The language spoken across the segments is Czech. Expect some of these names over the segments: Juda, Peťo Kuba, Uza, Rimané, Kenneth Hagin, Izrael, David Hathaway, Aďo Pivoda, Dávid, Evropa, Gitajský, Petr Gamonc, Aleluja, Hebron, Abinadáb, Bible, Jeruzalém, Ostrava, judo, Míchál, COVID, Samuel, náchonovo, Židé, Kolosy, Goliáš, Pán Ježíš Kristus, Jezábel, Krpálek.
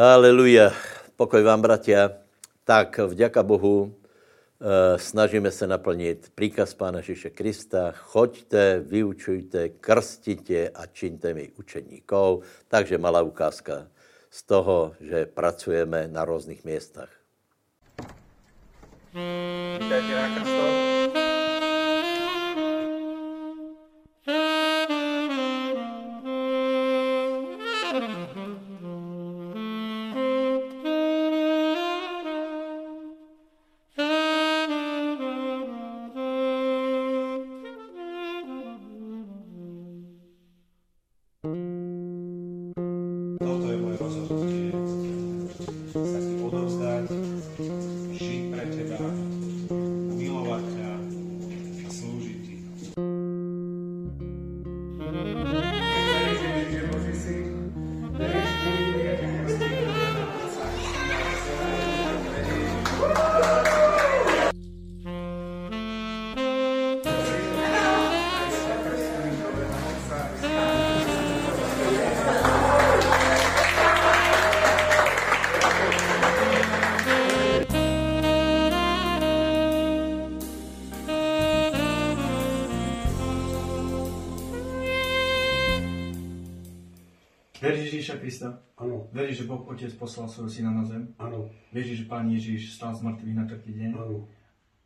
Haleluja. Pokoj vám, bratia. Tak, vďaka Bohu, snažíme sa naplniť príkaz Pána Ježíša Krista. Choďte, vyučujte, krstite a čiňte mi učeníkov. Takže malá ukázka z toho, že pracujeme na rôznych miestach. Vítajte na krstov. Veríš Ježíša Krista? Áno. Veríš, že Boh Otec poslal svojho Syna na zem? Áno. Veríš, že Pán Ježíš stál z mŕtvych na tretí deň? Áno.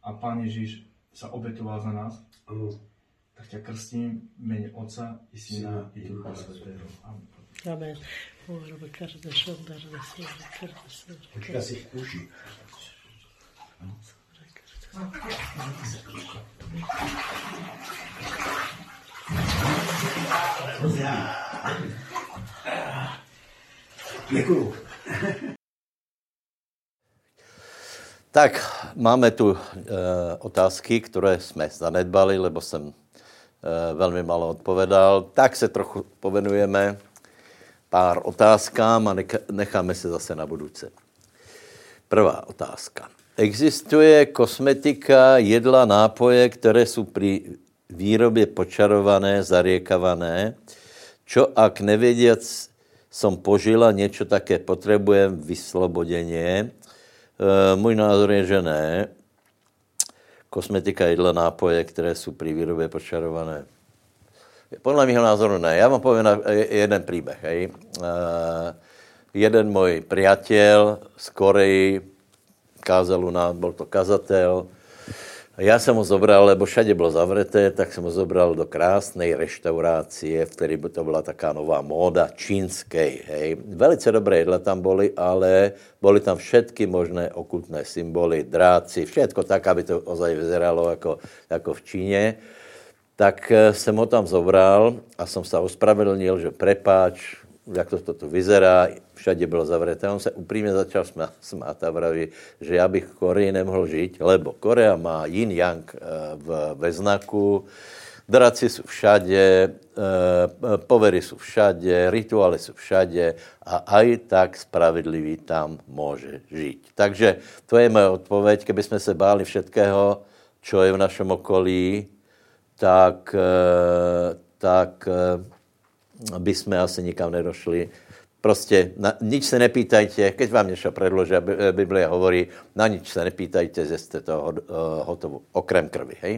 A Pán Ježíš sa obetoval za nás? Áno. Tak ťa krstím v mene Otca i Syna i Ducha Svätého. Amen. Amen. Počka si v kúši. Děkuji. Tak, máme tu otázky, ktoré sme zanedbali, lebo som veľmi malo odpovedal. Tak se trochu povenujeme pár otázkám a necháme se zase na budúce. Prvá otázka. Existuje kosmetika, jedla, nápoje, které sú pri výrobě počarované, zariekavané? Čo ak nevediac som požila, niečo také potrebujem, vyslobodenie. Môj názor je, že ne. Kosmetika, jedla, nápoje, ktoré sú pri výrobe počarované. Podľa mýho názoru ne. Ja vám poviem jeden príbeh. Hej. Jeden môj priateľ z Koreji kázal u nás, bol to kazateľ. Ja som ho zobral, lebo všade bolo zavreté, tak som ho zobral do krásnej reštaurácie, v ktorej to bola taká nová móda čínskej. Hej. Velice dobré jedla tam boli, ale boli tam všetky možné okultné symboly, dráci, všetko tak, aby to ozaj vyzeralo ako v Číne. Tak som ho tam zobral a som sa ospravedlnil, že prepáč, jak to toto vyzerá, všade bolo zavreté. On sa uprímne začal smáť a vraví, že ja bych v Koreji nemohol žiť, lebo Korea má yin-yang ve znaku, draci sú všade, povery sú všade, rituály sú všade a aj tak spravedlivý tam môže žiť. Takže to je moja odpoveď. Keby sme sa báli všetkého, čo je v našom okolí, tak by sme asi nikam nedošli. Proste nič sa nepýtajte, keď vám niečo predložia, Biblia hovorí, na nič sa nepýtajte, že ste to hotovo, okrem krvi. Hej?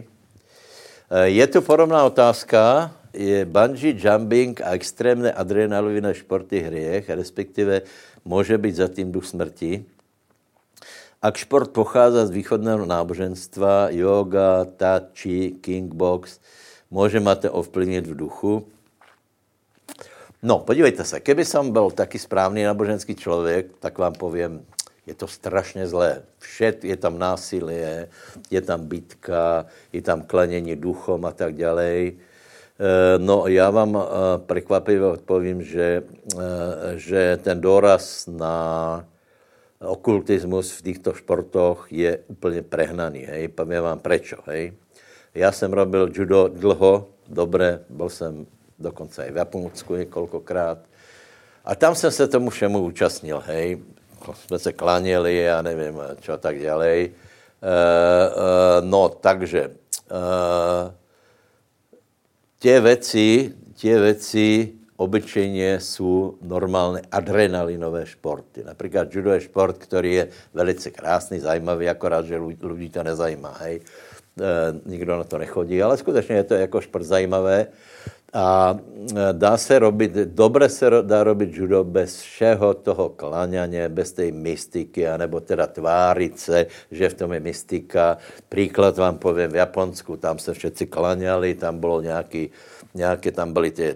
Je tu podobná otázka, je bungee jumping a extrémne adrenalinové športy hriech, respektíve môže byť za tým duch smrti. Ak šport pochádza z východného náboženstva, yoga, tai chi, kickbox, môže ma to ovplyvniť v duchu. No, podívejte sa, keby som bol taký správny náboženský človek, tak vám poviem, je to strašne zlé. Je tam násilie, je tam bitka, je tam klanenie duchom a tak ďalej. No, ja vám prekvapivo odpovím, že ten dôraz na okultizmus v týchto športoch je úplne prehnaný. Hej? Poviem vám prečo. Hej? Ja som robil judo dlho, dobre, bol som dokonca aj v Japonsku niekoľkokrát. A tam som sa tomu všemu účastnil, hej. Sme sa kláňali, ja neviem, čo tak ďalej. Takže tie veci obyčejně jsou normálne adrenalinové športy. Například judo je šport, který je velice krásný, zajímavý, akorát, že ľudí to nezajímá, hej. Nikdo na to nechodí, ale skutečně je to jako šport zajímavé. A dá se robit, dobre se dá robit judo bez všeho toho klaňania, bez tej mystiky, anebo teda tváriť se, že v tom je mystika. Príklad vám poviem, v Japonsku, tam se všetci klaňali, tam bolo nejaké tam byly tie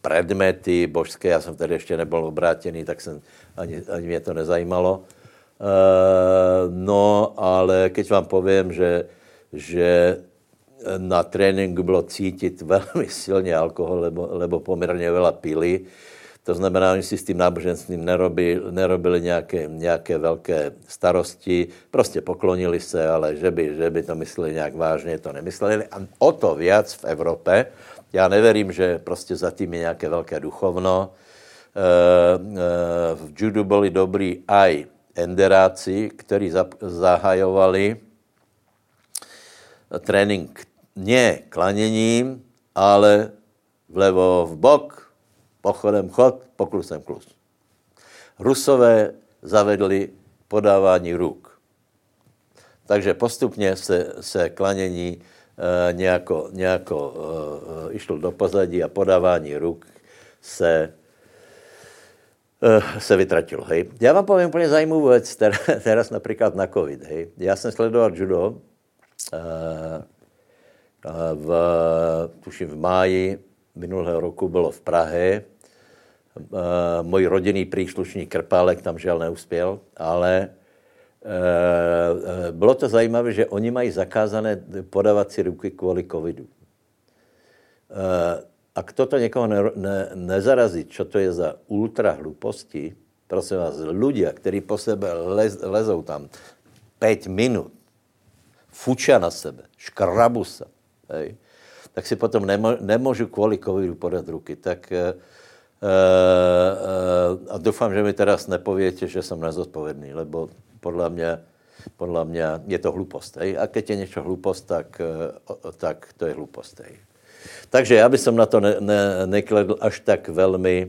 predmety božské, já jsem tady ještě nebyl obrátený, tak jsem ani mě to nezajímalo. No, ale keď vám poviem, že na tréningu bylo cítit velmi silně alkohol, lebo poměrně veľa pili. To znamená, oni si s tím náboženstvím nerobili nějaké velké starosti, prostě poklonili se, ale že by to mysleli nějak vážně, to nemysleli. A o to viac v Evropě. Já neverím, že prostě za tím je nějaké velké duchovno. V judu byli dobrý aj enderáci, kteří zahajovali trénink nie klaněním, ale vlevo v bok, pochodem chod, poklusem klus. Rusové zavedli podávání ruk. Takže postupně se klanění nejako išlo do pozadí a podávání ruk se vytratilo. Hej. Já vám povím úplně zajímavou věc, teraz například na COVID. Hej. Já jsem sledoval judo, tuším v máji minulého roku bylo v Prahe. Můj rodinný příslušník Krpálek tam žel neuspěl, ale bylo to zajímavé, že oni mají zakázané podávat si ruky kvůli covidu. A kdo to někoho nezarazí, čo to je za ultra hluposti, prosím vás, ľudia, kteří po sebe lezou tam 5 minut, fučia na sebe, škrabu sa, hej, tak si potom nemôžu kvôli covidu podať ruky. Tak a dúfam, že mi teraz nepoviete, že som nezodpovedný, lebo podľa mňa je to hlupost. Hej. A keď je niečo hlupost, tak to je hlupost. Hej. Takže ja by som na to nekladl až tak veľmi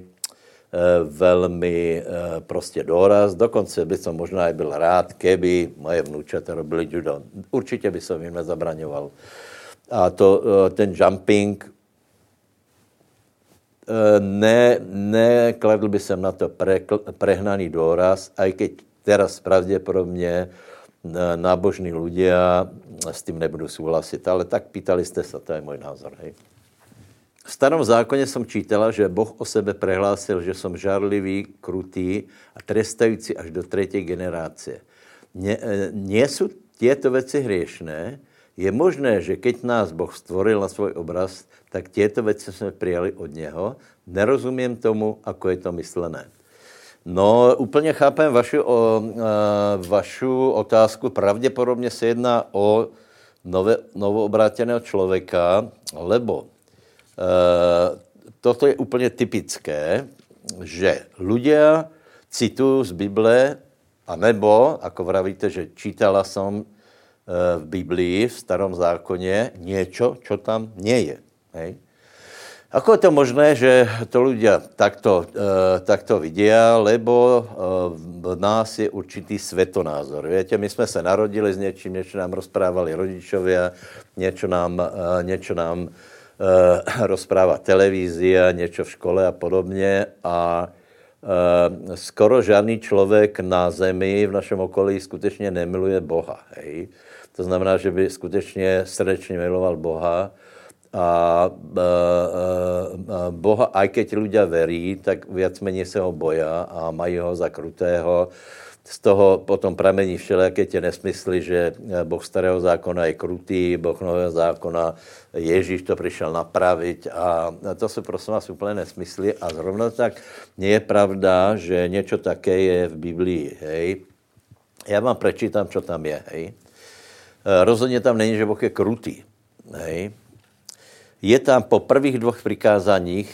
prostě dôraz. Dokonce by som možná aj byl rád, keby moje vnúčata robili judo. Určitě by som jim nezabraňoval. A to, ten jumping, nekladl by som na to prehnaný dôraz, aj keď teraz pravděpodobně nábožní ľudia s tím nebudú súhlasiť. Ale tak pýtali ste sa, to je môj názor, hej. V starom zákoně jsem čítala, že Boh o sebe prehlásil, že jsem žárlivý, krutý a trestající až do třetí generácie. Nie sú tieto veci hriešné. Je možné, že keď nás Boh stvoril na svoj obraz, tak tieto veci jsme prijali od Něho. Nerozumím tomu, ako je to myslené. No, úplně chápem vašu otázku. Pravděpodobně se jedná o novoobráteného člověka, lebo toto je úplně typické, že ľudia citujú z Bible, anebo, ako vravíte, že čítala som v Biblii, v starom zákone, niečo, čo tam nie je. Hej. Ako je to možné, že to ľudia takto vidia, lebo v nás je určitý svetonázor. Viete, my sme sa narodili s niečím, niečo nám rozprávali rodičovia, niečo nám rozpráva televízia, niečo v škole a podobne a skoro žádný človek na zemi v našem okolí skutečne nemiluje Boha. Hej? To znamená, že by skutečne srdečne miloval Boha a Boha, aj keď ľudia verí, tak viac menej sa ho boja a mají ho za krutého. Z toho potom pramení všelijaké tie nesmysly, že Boh starého zákona je krutý, Boh nového zákona, Ježíš to prišiel napraviť a to sú prosím vás úplne nesmysly a zrovna tak nie je pravda, že niečo také je v Biblii, hej. Ja vám prečítam, čo tam je, hej. Rozhodne tam není, že Boh je krutý, hej. Je tam po prvých dvoch prikázaních,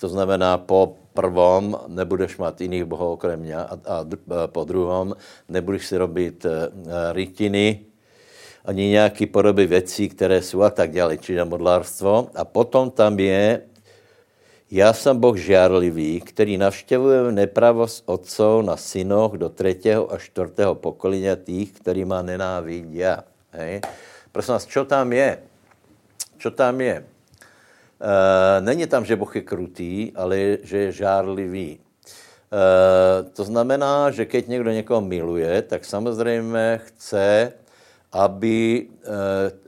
to znamená po prvom, nebudeš mať iných bohov okrem mňa a po druhom, nebudeš si robiť rytiny, ani nejaké podoby vecí, ktoré sú a tak ďalej, čiže modlárstvo. A potom tam je Já jsem Boh žárlivý, který navštěvuje nepravost otcov na synoch do 3. a 4. pokolenia tých, který má nenávidia. Hej. Prosím vás, čo tam je? Čo tam je? Není tam, že Boh je krutý, ale že je žárlivý. To znamená, že keď někdo někoho miluje, tak samozřejmě chce,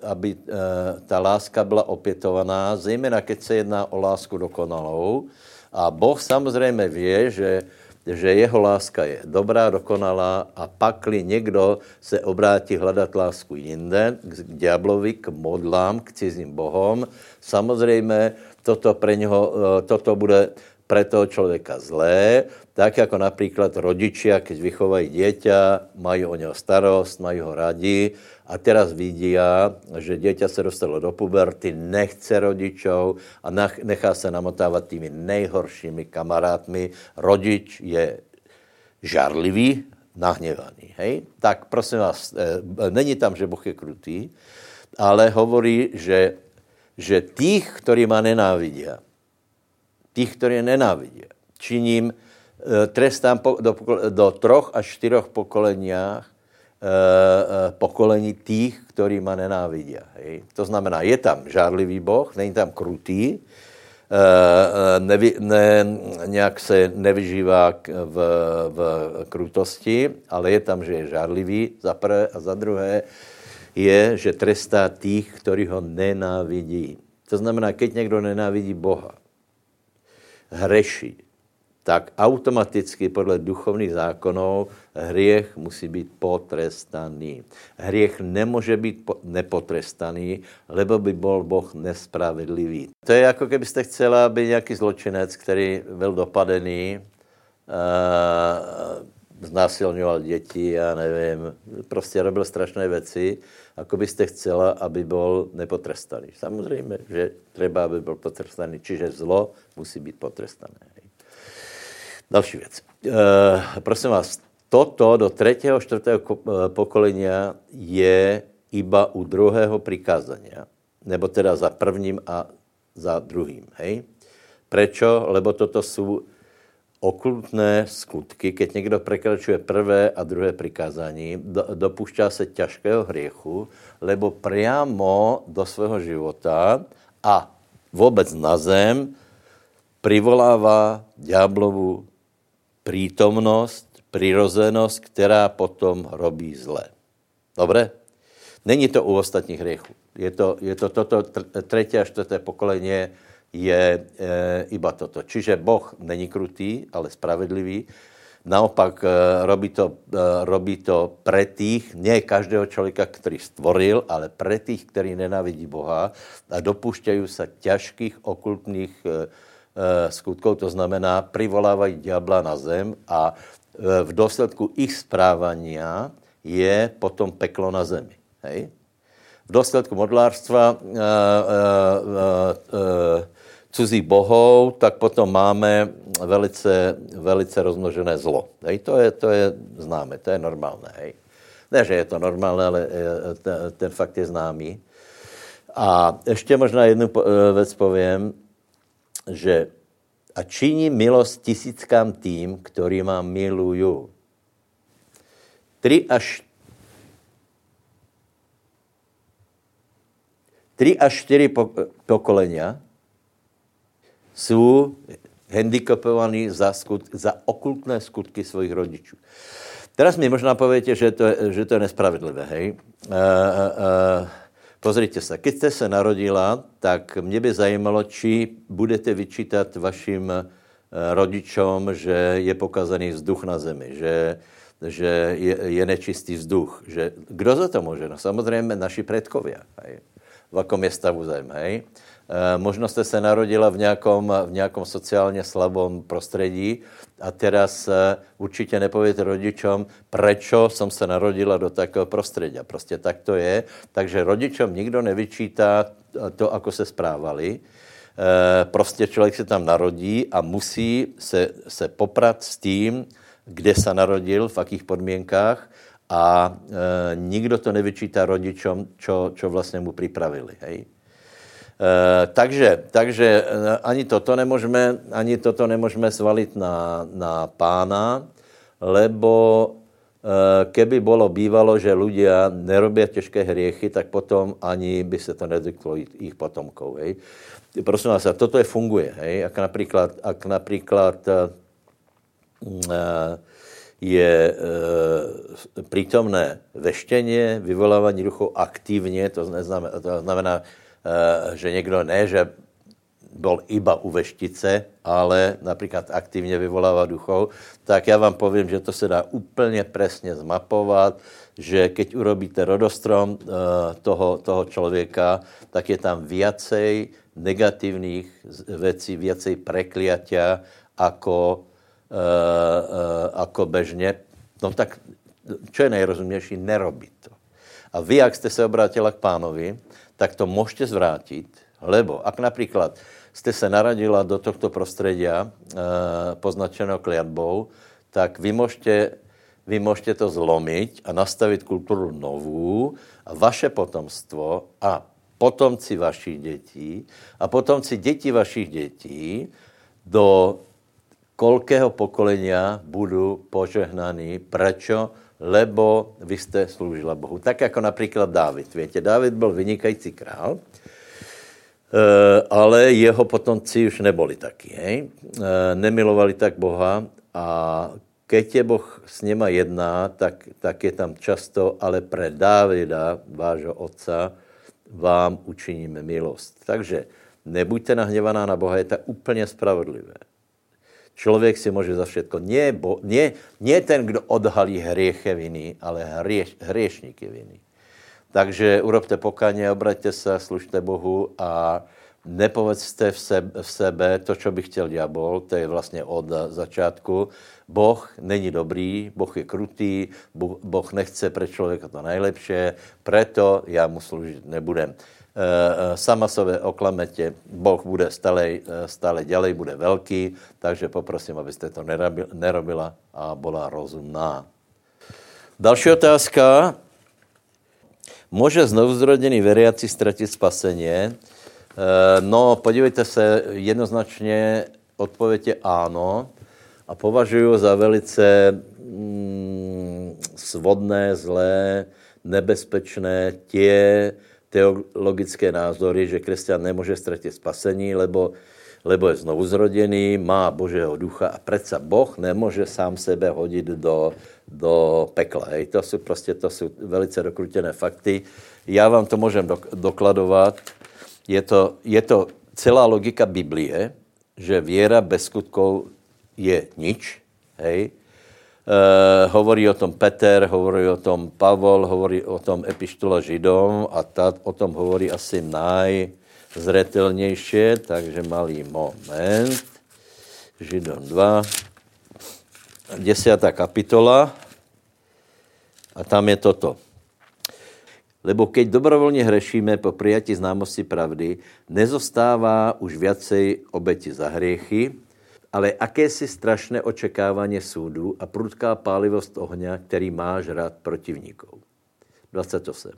aby ta láska byla opětovaná, zejména keď se jedná o lásku dokonalou. A Boh samozřejmě ví, že jeho láska je dobrá, dokonalá a pakli někdo se obrátí hledat lásku jinde, k ďáblovi, k modlám, k cizím bohom, samozřejmě toto bude pre toho človeka zlé, tak ako napríklad rodičia, keď vychovajú dieťa, majú o neho starost, majú ho radi a teraz vidia, že dieťa sa dostalo do puberty, nechce rodičov a nechá sa namotávať tými nejhoršími kamarátmi. Rodič je žarlivý, nahnevaný. Hej? Tak prosím vás, není tam, že Boh je krutý, ale hovorí, že tých, ktorí ma nenávidia, tých, ktorí nenávidia. Činím trestám do 3 až 4 pokolení tých, ktorí ma nenávidia. Hej. To znamená, je tam žárlivý Boh, není tam krutý, nejak se nevyžívá v krutosti, ale je tam, že je žárlivý za prvé a za druhé je, že trestá tých, ktorí ho nenávidí. To znamená, keď niekto nenávidí Boha, hreší, tak automaticky podle duchovných zákonov hriech musí být potrestaný. Hriech nemůže být nepotrestaný, lebo by byl Boh nespravedlivý. To je jako kebyste chcela, aby nějaký zločinec, který byl dopadený, znásilňoval děti, já nevím, prostě robil strašné věci, ako byste chcela, aby bol nepotrestaný. Samozřejmě, že třeba, aby byl potrestaný, čiže zlo musí být potrestané. Další věc. Prosím vás, toto do 3. a 4. pokolenia je iba u druhého prikázania, nebo teda za prvním a za druhým. Hej? Prečo? Lebo toto sú okultné skutky, keď niekto prekračuje prvé a druhé prikázanie, dopúšťa sa ťažkého hriechu, lebo priamo do svojho života a vôbec na zem privoláva ďáblovú prítomnosť, prirozenosť, ktorá potom robí zle. Dobre? Není to u ostatních hriechů. Je to toto 3. a 4. pokolenie, je iba toto. Čiže Boh není krutý, ale spravedlivý. Naopak robí to pre tých, nie každého človeka, ktorý stvoril, ale pre tých, ktorí nenávidí Boha a dopúšťajú sa ťažkých okultných skutkov, to znamená privolávajú diabla na zem a v dôsledku ich správania je potom peklo na zemi. Hej? V dôsledku modlárstva cudzích bohov, tak potom máme velice rozmnožené zlo. Hej, to je známe, to je normálne. Hej. Ne, že je to normálne, ale ten fakt je známy. A ešte možná jednu vec poviem, že a činí milosť tisíckám tým, ktorí ma milujú. 3 až 4 pokolenia sú handicapovaní za okultné skutky svojich rodičů. Teraz mi možná poviete, že to je nespravedlivé, hej. Pozrite sa, keď ste sa narodila, tak mne by zajímalo, či budete vyčítať vašim rodičom, že je pokazaný vzduch na zemi, že je nečistý vzduch. Že, kdo za to môže? No samozrejme naši predkovia, hej. V akom je stavu zem, hej. Možno ste sa narodila v nejakom sociálne slabom prostredí a teraz určite nepoviete rodičom, prečo som sa narodila do takého prostredia. Proste tak to je. Takže rodičom nikto nevyčíta to, ako sa správali. Proste človek sa tam narodí a musí se poprať s tým, kde sa narodil, v akých podmienkách. A nikdo to nevyčítá rodičom, čo vlastne mu pripravili. Hej. Takže ani toto nemôžeme svaliť na pána, lebo keby bolo bývalo, že ľudia nerobia ťažké hriechy, tak potom ani by sa to nedotklo ich potomkov. Hej. Prosím vás, toto funguje. Hej. Ak napríklad je prítomné veštenie, vyvolávanie duchov aktívne, to znamená, že niekto ne, že bol iba u veštice, ale napríklad aktívne vyvoláva duchov, tak ja vám poviem, že to sa dá úplne presne zmapovať, že keď urobíte rodostrom toho človeka, tak je tam viacej negatívnych vecí, viacej prekliatia ako bežne. No tak, čo je najrozumnejší? Nerobí to. A vy, ak ste sa obrátila k pánovi, tak to môžete zvrátiť, lebo ak napríklad ste sa naradila do tohto prostredia poznačeného kliatbou, tak vy môžete to zlomiť a nastaviť kultúru novú a vaše potomstvo a potomci vašich detí a potomci detí vašich detí do koľkého pokolenia budú požehnaní. Prečo? Lebo vy ste slúžila Bohu. Tak ako napríklad Dávid. Viete, Dávid bol vynikajúci král, ale jeho potomci už neboli takí. Nemilovali tak Boha a keď je Boh s nima jedná, tak je tam často, ale pre Dávida, vášho otca, vám učiníme milosť. Takže nebuďte nahnevaná na Boha, je to úplne spravodlivé. Človek si môže za všetko. Nie ten, kdo odhalí hriech je viny, ale hriešník je viny. Takže urobte pokánie, obraťte sa, služte Bohu a nepovedzte v sebe to, čo by chtěl diabol, to je vlastně od začátku. Boh není dobrý, Boh je krutý, Boh nechce pre člověka to nejlepší, preto já mu služit nebudem. Sama sebe oklamete, Boh bude stále ďalej, bude velký, takže poprosím, abyste to nerobila a byla rozumná. Další otázka. Může znovuzrodený veriaci ztratit spasenie? No, podívejte se, jednoznačně odpověď je áno a považuji za velice svodné, zlé, nebezpečné tie teologické názory, že kresťan nemůže ztratit spasení, lebo je znovuzrodený, má Božího ducha a predsa Boh nemůže sám sebe hodit do pekla. Hej. To jsou velice dokrutené fakty. Já vám to můžem dokladovat. Je to celá logika Biblie, že věra bez skutkov je nič. Hej. Hovorí o tom Peter, hovorí o tom Pavol, hovorí o tom epištola Židom a o tom hovorí asi najzřetelnější, takže malý moment. Židom 2, 10. kapitola a tam je toto. Lebo keď dobrovoľne hrešíme po prijatí známosti pravdy, nezostává už viacej obeti za hriechy, ale akési strašné očekávanie súdu a prudká pálivosť ohňa, ktorý má žrát protivníkov. 28.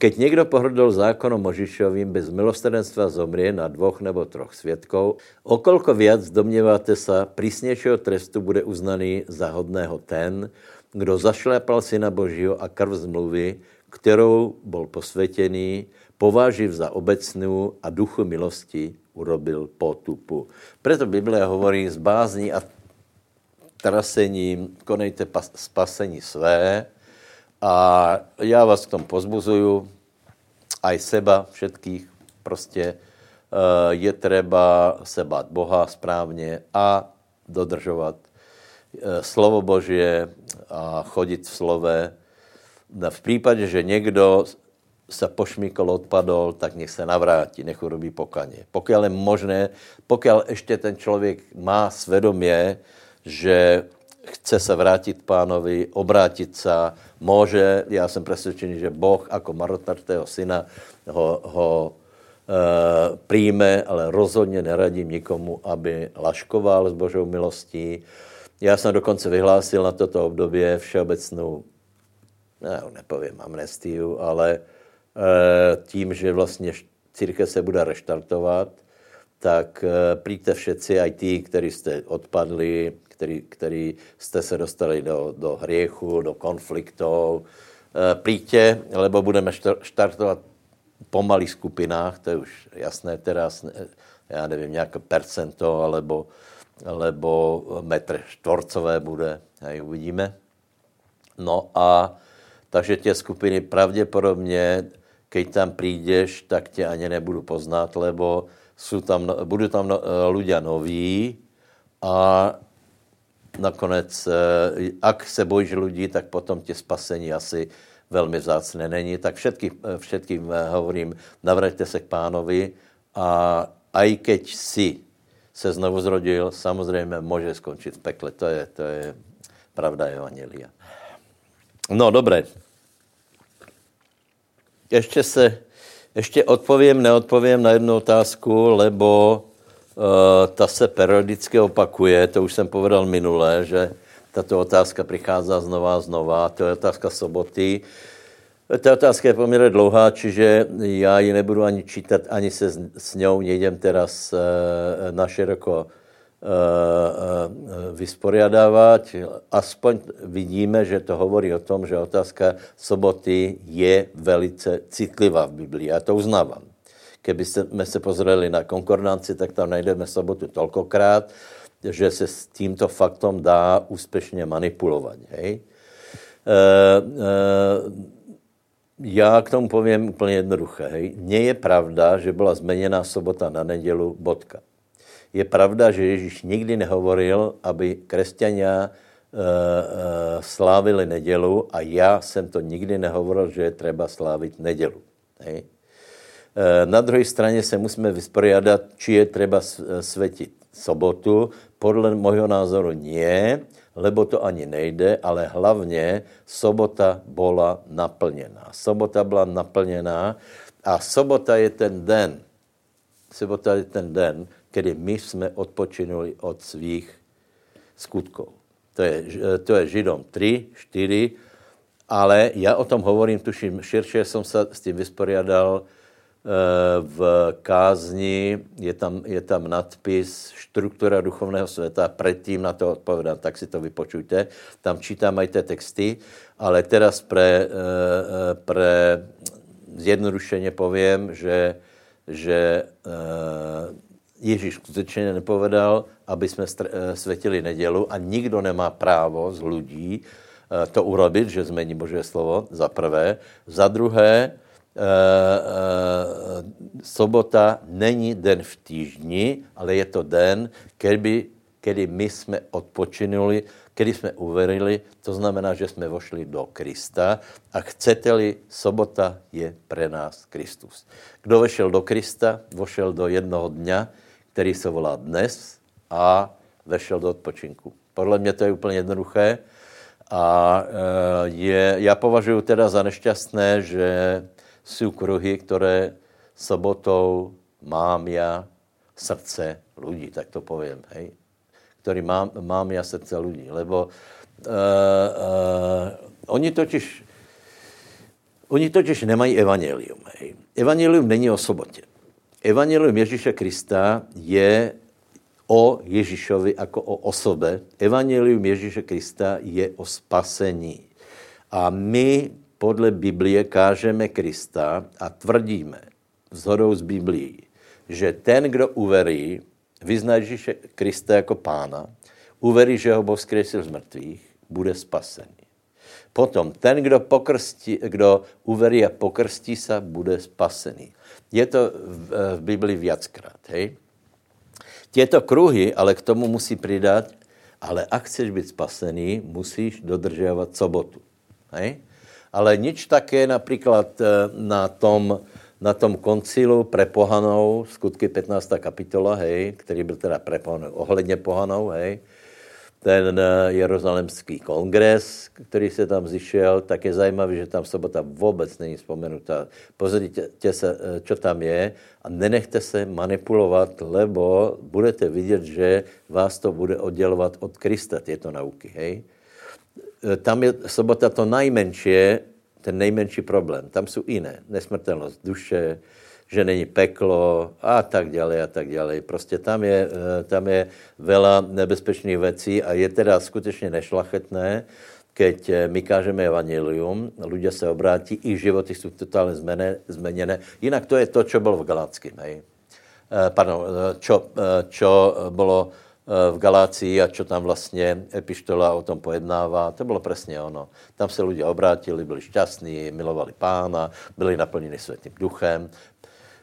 Keď niekto pohrdol zákonom Možišovým, bez milosrdenstva zomrie na 2 nebo 3 svedkov, okolko viac, domnieváte sa, prísnejšieho trestu bude uznaný za hodného ten, kdo zašlépal syna Božího a krv zmluvy, kterou bol posvetený, pováživ za obecnú a duchu milosti urobil potupu. Preto Biblia hovorí s bázní a trasením konejte spasení své. A ja vás k tomu pozbuzuju, aj seba, všetkých. Proste je treba se bát Boha správne a dodržovať slovo Božie a chodiť v slove. V prípade, že niekto sa pošmykol, odpadol, tak nech sa navráti, nech urobí pokanie. Pokiaľ je možné, pokiaľ ešte ten človek má svedomie, že chce sa vrátiť pánovi, obrátiť sa, môže. Ja som presvedčený, že Boh ako marnotratného syna ho príjme, ale rozhodne neradím nikomu, aby laškoval s Božou milostí. Ja som dokonce vyhlásil na toto obdobie všeobecnú, nepoviem amnestiu, ale tím, že vlastně církev se bude reštartovat, tak príďte všetci, aj tí, ktorí ste odpadli, ktorí ste se dostali do hriechu, do konfliktov. Príďte, lebo budeme štartovať pomaly v skupinách, to je už jasné teraz, ja neviem, nejaké percento, alebo metr štvorcové bude, aj uvidíme. No a takže tie skupiny pravdepodobne, keď tam prídeš, tak tě ani nebudú poznať, lebo budú tam ľudia noví a nakonec, ak se bojíš ľudí, tak potom tě spasení asi velmi vzácné není. Tak všetkým hovorím, navraťte se k pánovi a aj keď si se znovu zrodil, samozřejmě může skončit v pekle. To je pravda evangelia. No, dobré. Ještě neodpovím na jednu otázku, lebo ta se periodicky opakuje, to už jsem povedal minule, že tato otázka přichází znova a znova, to je otázka soboty. Ta otázka je poměrně dlouhá, čiže já ji nebudu ani čítat, ani se s ňou nejdem teraz naširoko vysporiadávať. Aspoň vidíme, že to hovorí o tom, že otázka soboty je velice citlivá v Biblii. Ja to uznávam. Keby sme sa pozreli na konkordanci, tak tam najdeme sobotu toľkokrát, že sa s týmto faktom dá úspešne manipulovať. Hej? Ja k tomu poviem úplne jednoduché. Hej? Nie je pravda, že bola zmenená sobota na nedelu, bodka. Je pravda, že Ježíš nikdy nehovoril, aby křesťania slávili nedělu a já jsem to nikdy nehovoril, že je třeba slávit nedělu. Na druhé straně se musíme vysporiadat, či je třeba světit sobotu. Podle mojho názoru nie, lebo to ani nejde, ale hlavně sobota byla naplněná. A sobota je ten den, kedy my sme odpočinuli od svých skutkov. To je Židom 3, 4, ale ja o tom hovorím, tuším, širšie som sa s tým vysporiadal v kázni, je tam nadpis Štruktúra duchovného sveta, predtým na to odpovedám, tak si to vypočujte. Tam čítam aj tie texty, ale teraz pre zjednodušenie poviem, že Ježíš skutečne nepovedal, aby sme svetili nedělu a nikdo nemá právo z ľudí to urobiť, že zmení Božie slovo, za prvé. Za druhé, sobota není den v týždni, ale je to den, kedy my sme odpočinuli, kedy sme uverili, to znamená, že sme vošli do Krista a chcete-li, sobota je pre nás Kristus. Kdo vešel do Krista, vošel do jednoho dňa, který se volá dnes a vešel do odpočinku. Podle mě to je úplně jednoduché a já považuji teda za nešťastné, že jsou kruhy, které sobotou mám já srdce lidí, tak to povím, hej, který mám já srdce lidí, lebo oni totiž nemají evangelium, hej. Evangelium není o sobotě. Evangelium Ježíša Krista je o Ježíšovi ako o osobe. Evangelium Ježíša Krista je o spasení. A my podle Biblie kážeme Krista a tvrdíme vzhodou z Biblii, že ten, kdo uverí, vyzná Ježíše Krista jako pána, uverí, že ho Bůh vzkřísil z mrtvých, bude spasený. Potom ten, kdo uverí a pokrstí se, bude spasený. Je to v Biblii viackrát, hej. Tieto kruhy, ale k tomu musí pridať, ale ak chceš byť spasený, musíš dodržiavať sobotu, hej. Ale nič také napríklad na tom koncilu pre pohanov, skutky 15. kapitola, hej, ktorý byl teda pre pohanov, ohledne pohanov, hej. Ten jeruzalemský kongres, který se tam zišel, tak je zajímavý, že tam sobota vůbec není vzpomenutá. Pozrite se, čo tam je a nenechte se manipulovat, lebo budete vidět, že vás to bude oddělovat od Krista, tyto nauky. Hej? Tam je sobota to nejmenší, ten nejmenší problém. Tam jsou jiné, nesmrtelnost duše, že není peklo a tak ďalej a tak ďalej. Proste tam je veľa nebezpečných vecí a je teda skutečne nešlachetné, keď my kážeme evanjelium, ľudia sa obrátí, ich životy sú totálne zmenené. Inak to je to, čo bolo v Galácii. Čo bolo v Galácii a čo tam vlastne epištola o tom pojednáva. To bolo presne ono. Tam sa ľudia obrátili, byli šťastní, milovali Pána, byli naplnení Svätým Duchom.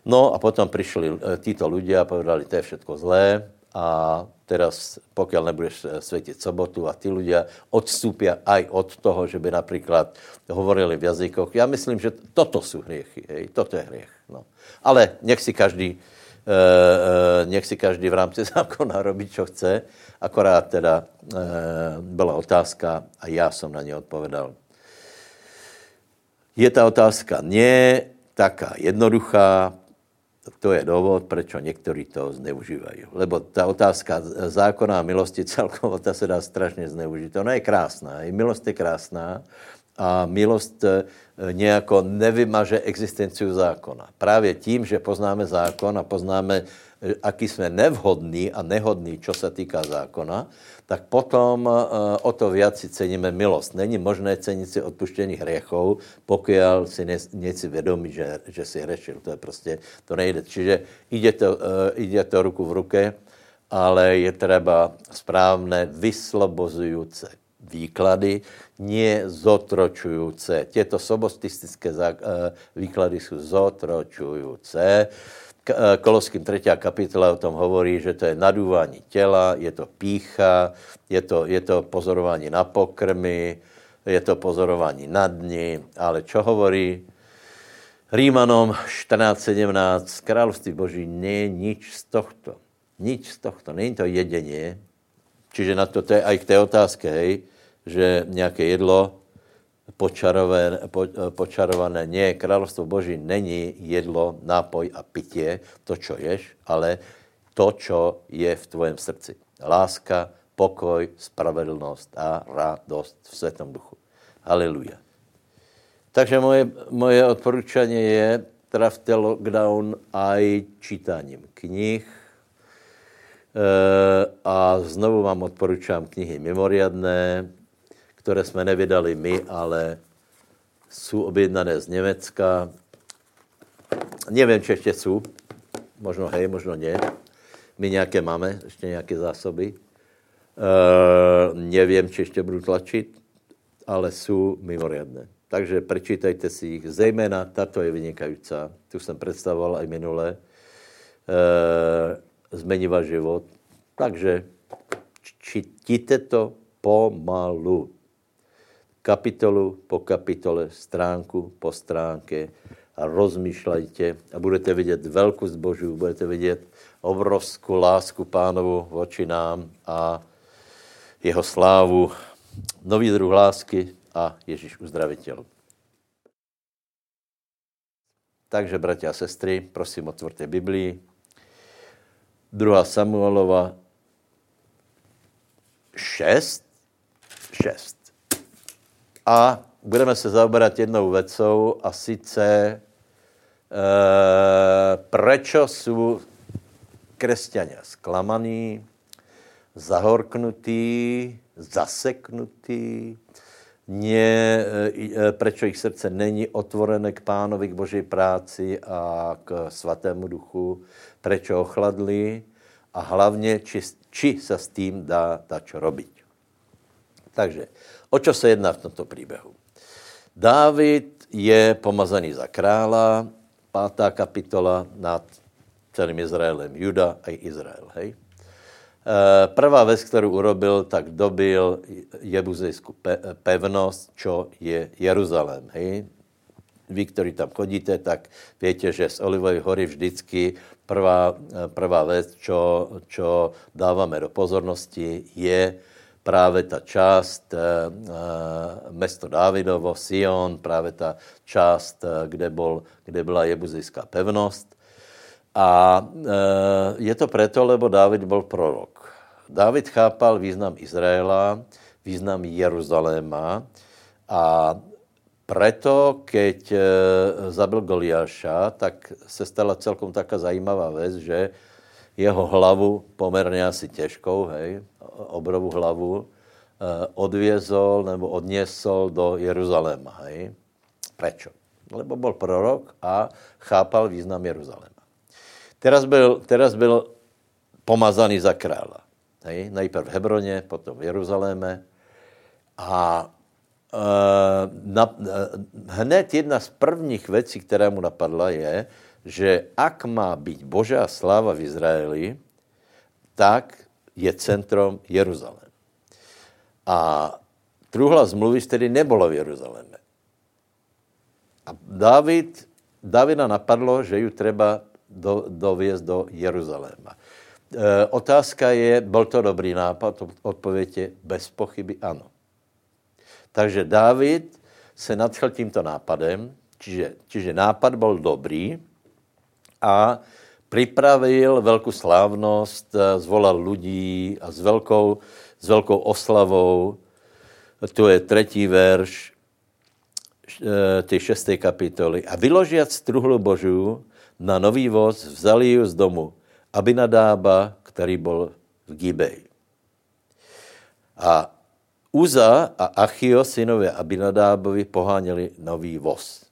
No a potom prišli títo ľudia a povedali, to je všetko zlé a teraz, pokiaľ nebudeš svätiť sobotu a tí ľudia odstúpia aj od toho, že by napríklad hovorili v jazykoch. Ja myslím, že toto sú hriechy. Hej? Toto je hriech. No. Ale nech si každý v rámci zákona robí, čo chce. Akorát teda bola otázka a ja som na ne odpovedal. Je tá otázka nie taká jednoduchá, to je dôvod, prečo niektorí to zneužívajú. Lebo tá otázka zákona a milosti celkovo, tá sa dá strašne zneužiť. Ona je krásna, i milosť je krásna a milosť nejako nevymaže existenciu zákona. Právě tím, že poznáme zákon a poznáme, aký sme nevhodní a nehodní, čo sa týka zákona, tak potom o to viac si ceníme milosť. Není možné ceniť si odpuštení hriechov, pokiaľ si neci vedomí, že si hrešil. To je proste, to nejde. Čiže ide to ruku v ruke, ale je treba správne vyslobozujúce výklady, nie zotročujúce. Tieto sobotistické výklady sú zotročujúce. Koloským 3. kapitola o tom hovorí, že to je nadúvanie tela, je to pýcha, je to pozorovanie na pokrmy, je to pozorovanie na dni, ale čo hovorí Rímanom 14.17, kráľovství Boží nie je nič z tohto. Nič z tohto, nie je to jedenie. Čiže na to je aj k tej otázke, hej, že nejaké jedlo počarované. Nie, kráľovstvo Boží není jedlo, nápoj a pitie, to, čo ješ, ale to, čo je v tvojom srdci. Láska, pokoj, spravedlnosť a radosť v Svätom Duchu. Haleluja. Takže moje odporúčanie je trávte lockdown aj čítaním kníh, a znovu vám odporúčam knihy mimoriadné, ktoré sme nevydali my, ale sú objednané z Nemecka. Neviem, či ešte sú. Možno hej, možno nie. My nejaké máme, ešte nejaké zásoby. Neviem, či ešte budú tlačiť, ale sú mimoriadné. Takže prečítajte si ich. Zejména táto je vynikajúca. Tu som predstavoval aj minule. Zmení váš život. Takže čítite to pomalu. Kapitolu po kapitole, stránku po stránke a rozmýšľajte a budete vidieť veľkosť Božiu, budete vidieť obrovskú lásku Pánovu voči nám a jeho slávu, nový druh lásky a Ježíš uzdraviteľ. Takže, bratia a sestry, prosím, otvorte Biblii. 2. Samuelova 6. A budeme se zaoberať jednou vecou a sice prečo sú kresťania sklamaní, zahorknutí, zaseknutí, prečo ich srdce není otvorené k Pánovi, k Boží práci a k Svatému Duchu, prečo ochladli a hlavne, či sa s tým dá čo robiť. Takže, o čo se jedná v tomto príbehu? Dávid je pomazaný za kráľa, 5. kapitola nad celým Izraelem, Juda aj Izrael, hej? Prvá vec, ktorú urobil, tak dobil Jebuzejskú pevnosť, čo je Jeruzalém. Hej? Vy, ktorí tam chodíte, tak viete, že z Olivovej hory vždycky prvá vec, čo dávame do pozornosti, je práve tá časť mesto Dávidovo, Sion, práve tá časť, kde byla Jebuzejská pevnosť. A je to preto, lebo Dávid bol prorok. Dávid chápal význam Izraela, význam Jeruzaléma a Preto, keď zabil Goliáša, tak se stala celkom taká zajímavá vec, že jeho hlavu, pomerne asi ťažkou, hej, obrovú hlavu, odviezol nebo odniesol do Jeruzaléma. Hej. Prečo? Lebo bol prorok a chápal význam Jeruzaléma. Teraz byl pomazaný za kráľa. Hej. Najprv v Hebrone, potom v Jeruzaléme. A hned jedna z prvních vecí, ktorá mu napadla, je, že ak má byť Božia sláva v Izraeli, tak je centrom Jeruzalém. A truhla zmluvy tedy nebola v Jeruzaléme. A Dávida napadlo, že ju treba doviezť do Jeruzaléma. Otázka je, bol to dobrý nápad? Odpoviete, bez pochyby ano. Takže Dávid se nadchl tímto nápadem, čiže nápad bol dobrý, a pripravil veľkú slávnosť, zvolal ľudí a s veľkou oslavou, tu je 3. verš tej 6. kapitoly. A vyložiac truhlu Božiu na nový voz, vzali ju z domu Abinadába, ktorý bol v Gibeji. A Uza a Achio, synovia Abinadábovi, poháňali nový voz.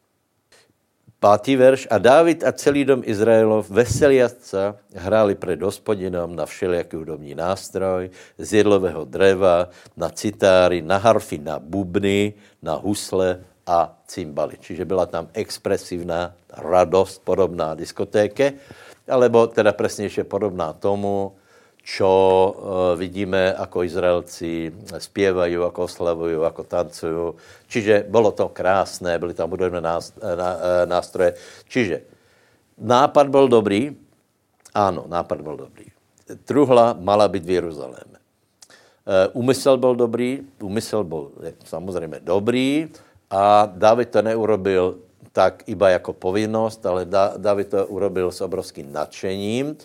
5. verš. A Dávid a celý dom Izraelov veseliac sa hráli pred hospodinom na všelijaký hudobní nástroj, z jedlového dreva, na citáry, na harfy, na bubny, na husle a cymbaly. Čiže byla tam expresívna radosť, podobná diskotéke, alebo teda presnejšie podobná tomu, čo vidíme, ako Izraelci spievajú, ako oslavujú, ako tancujú. Čiže bolo to krásne, byli tam hudobné nástroje. Čiže nápad bol dobrý. Áno, nápad bol dobrý. Truhla mala byť v Jeruzaléme. Úmysel bol dobrý, úmysel bol samozrejme dobrý a Dávid to neurobil tak iba ako povinnosť, ale Dávid to urobil s obrovským nadšením.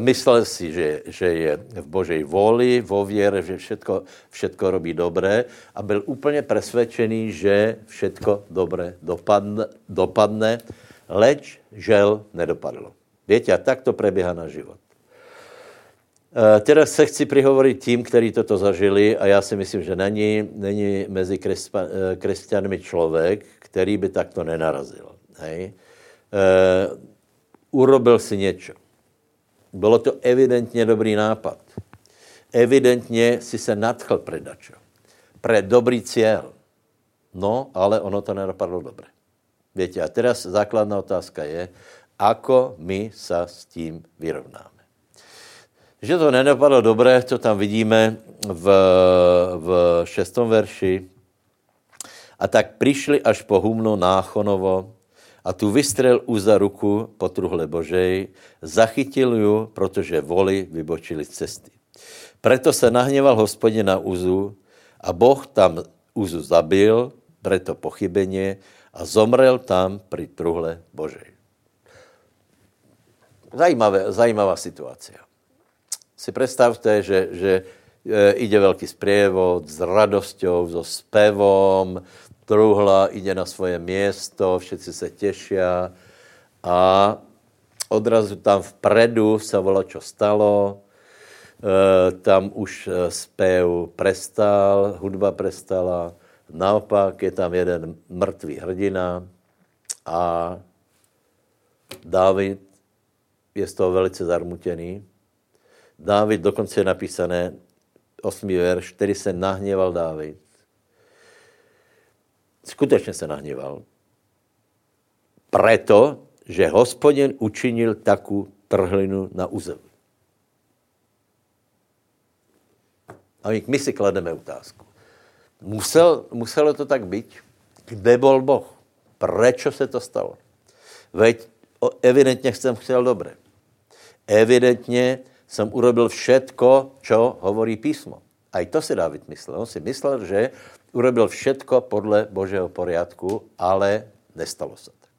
Myslel si, že je v Božej vôli, vo viere, že všetko robí dobré a byl úplne presvedčený, že všetko dobre dopadne, leč žel nedopadlo. Viete, a tak to prebieha na život. Teraz sa chci prihovoriť tým, ktorí toto zažili a ja si myslím, že není mezi kresťanmi človek, ktorý by takto nenarazil. Hej? Urobil si niečo. Bolo to evidentně dobrý nápad. Evidentně si se nadchl predačo. Pre dobrý cieľ. No, ale ono to nedopadlo dobre. Viete, a teraz základná otázka je, ako my sa s tím vyrovnáme. Že to nedopadlo dobre, to tam vidíme v 6. verši. A tak prišli až po humno Náchonovo, a tu vystrel Uza ruku po truhle Božej, zachytil ju, protože voli vybočili z cesty. Preto se nahněval Hospodin na Uzu a Boh tam Uzu zabil, preto pochybenie, a zomrel tam pri truhle Božej. Zajímavá situácia. Si predstavte, že ide veľký sprievod s radosťou, so spevom, truhla ide na svoje miesto, všetci sa tešia a odrazu tam vpredu sa volá, čo stalo. Tam už spev prestal, hudba prestala. Naopak je tam jeden mrtvý hrdina a Dávid je z toho velice zarmutený. Dávid, dokonce je napísané 8. verš, který se nahněval Dávid. Skutečne sa nahneval. Preto, že Hospodin učinil takú trhlinu na Uzovi. A my si klademe otázku. Muselo to tak byť? Kde bol Boh? Prečo sa to stalo? Veď evidentne som chcel dobre. Evidentne som urobil všetko, čo hovorí písmo. Aj to si Dávid myslel. On si myslel, že urobil všetko podle Božého poriadku, ale nestalo sa tak.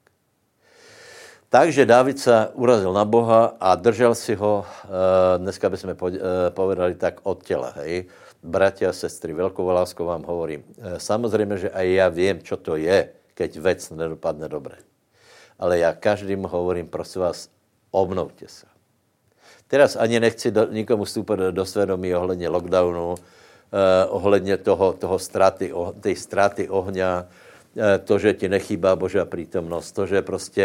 Takže Dávid sa urazil na Boha a držel si ho, dneska by sme povedali tak, od tela. Hej. Bratia a sestry, veľkou láskou vám hovorím. Samozrejme, že aj ja viem, čo to je, keď vec nedopadne dobre. Ale ja každým hovorím, prosím vás, obnovte sa. Teraz ani nechci nikomu vstúpať do svedomí ohledne lockdownu, ohledne toho straty, tej straty ohňa, to, že ti nechýba Božia prítomnosť, to, že proste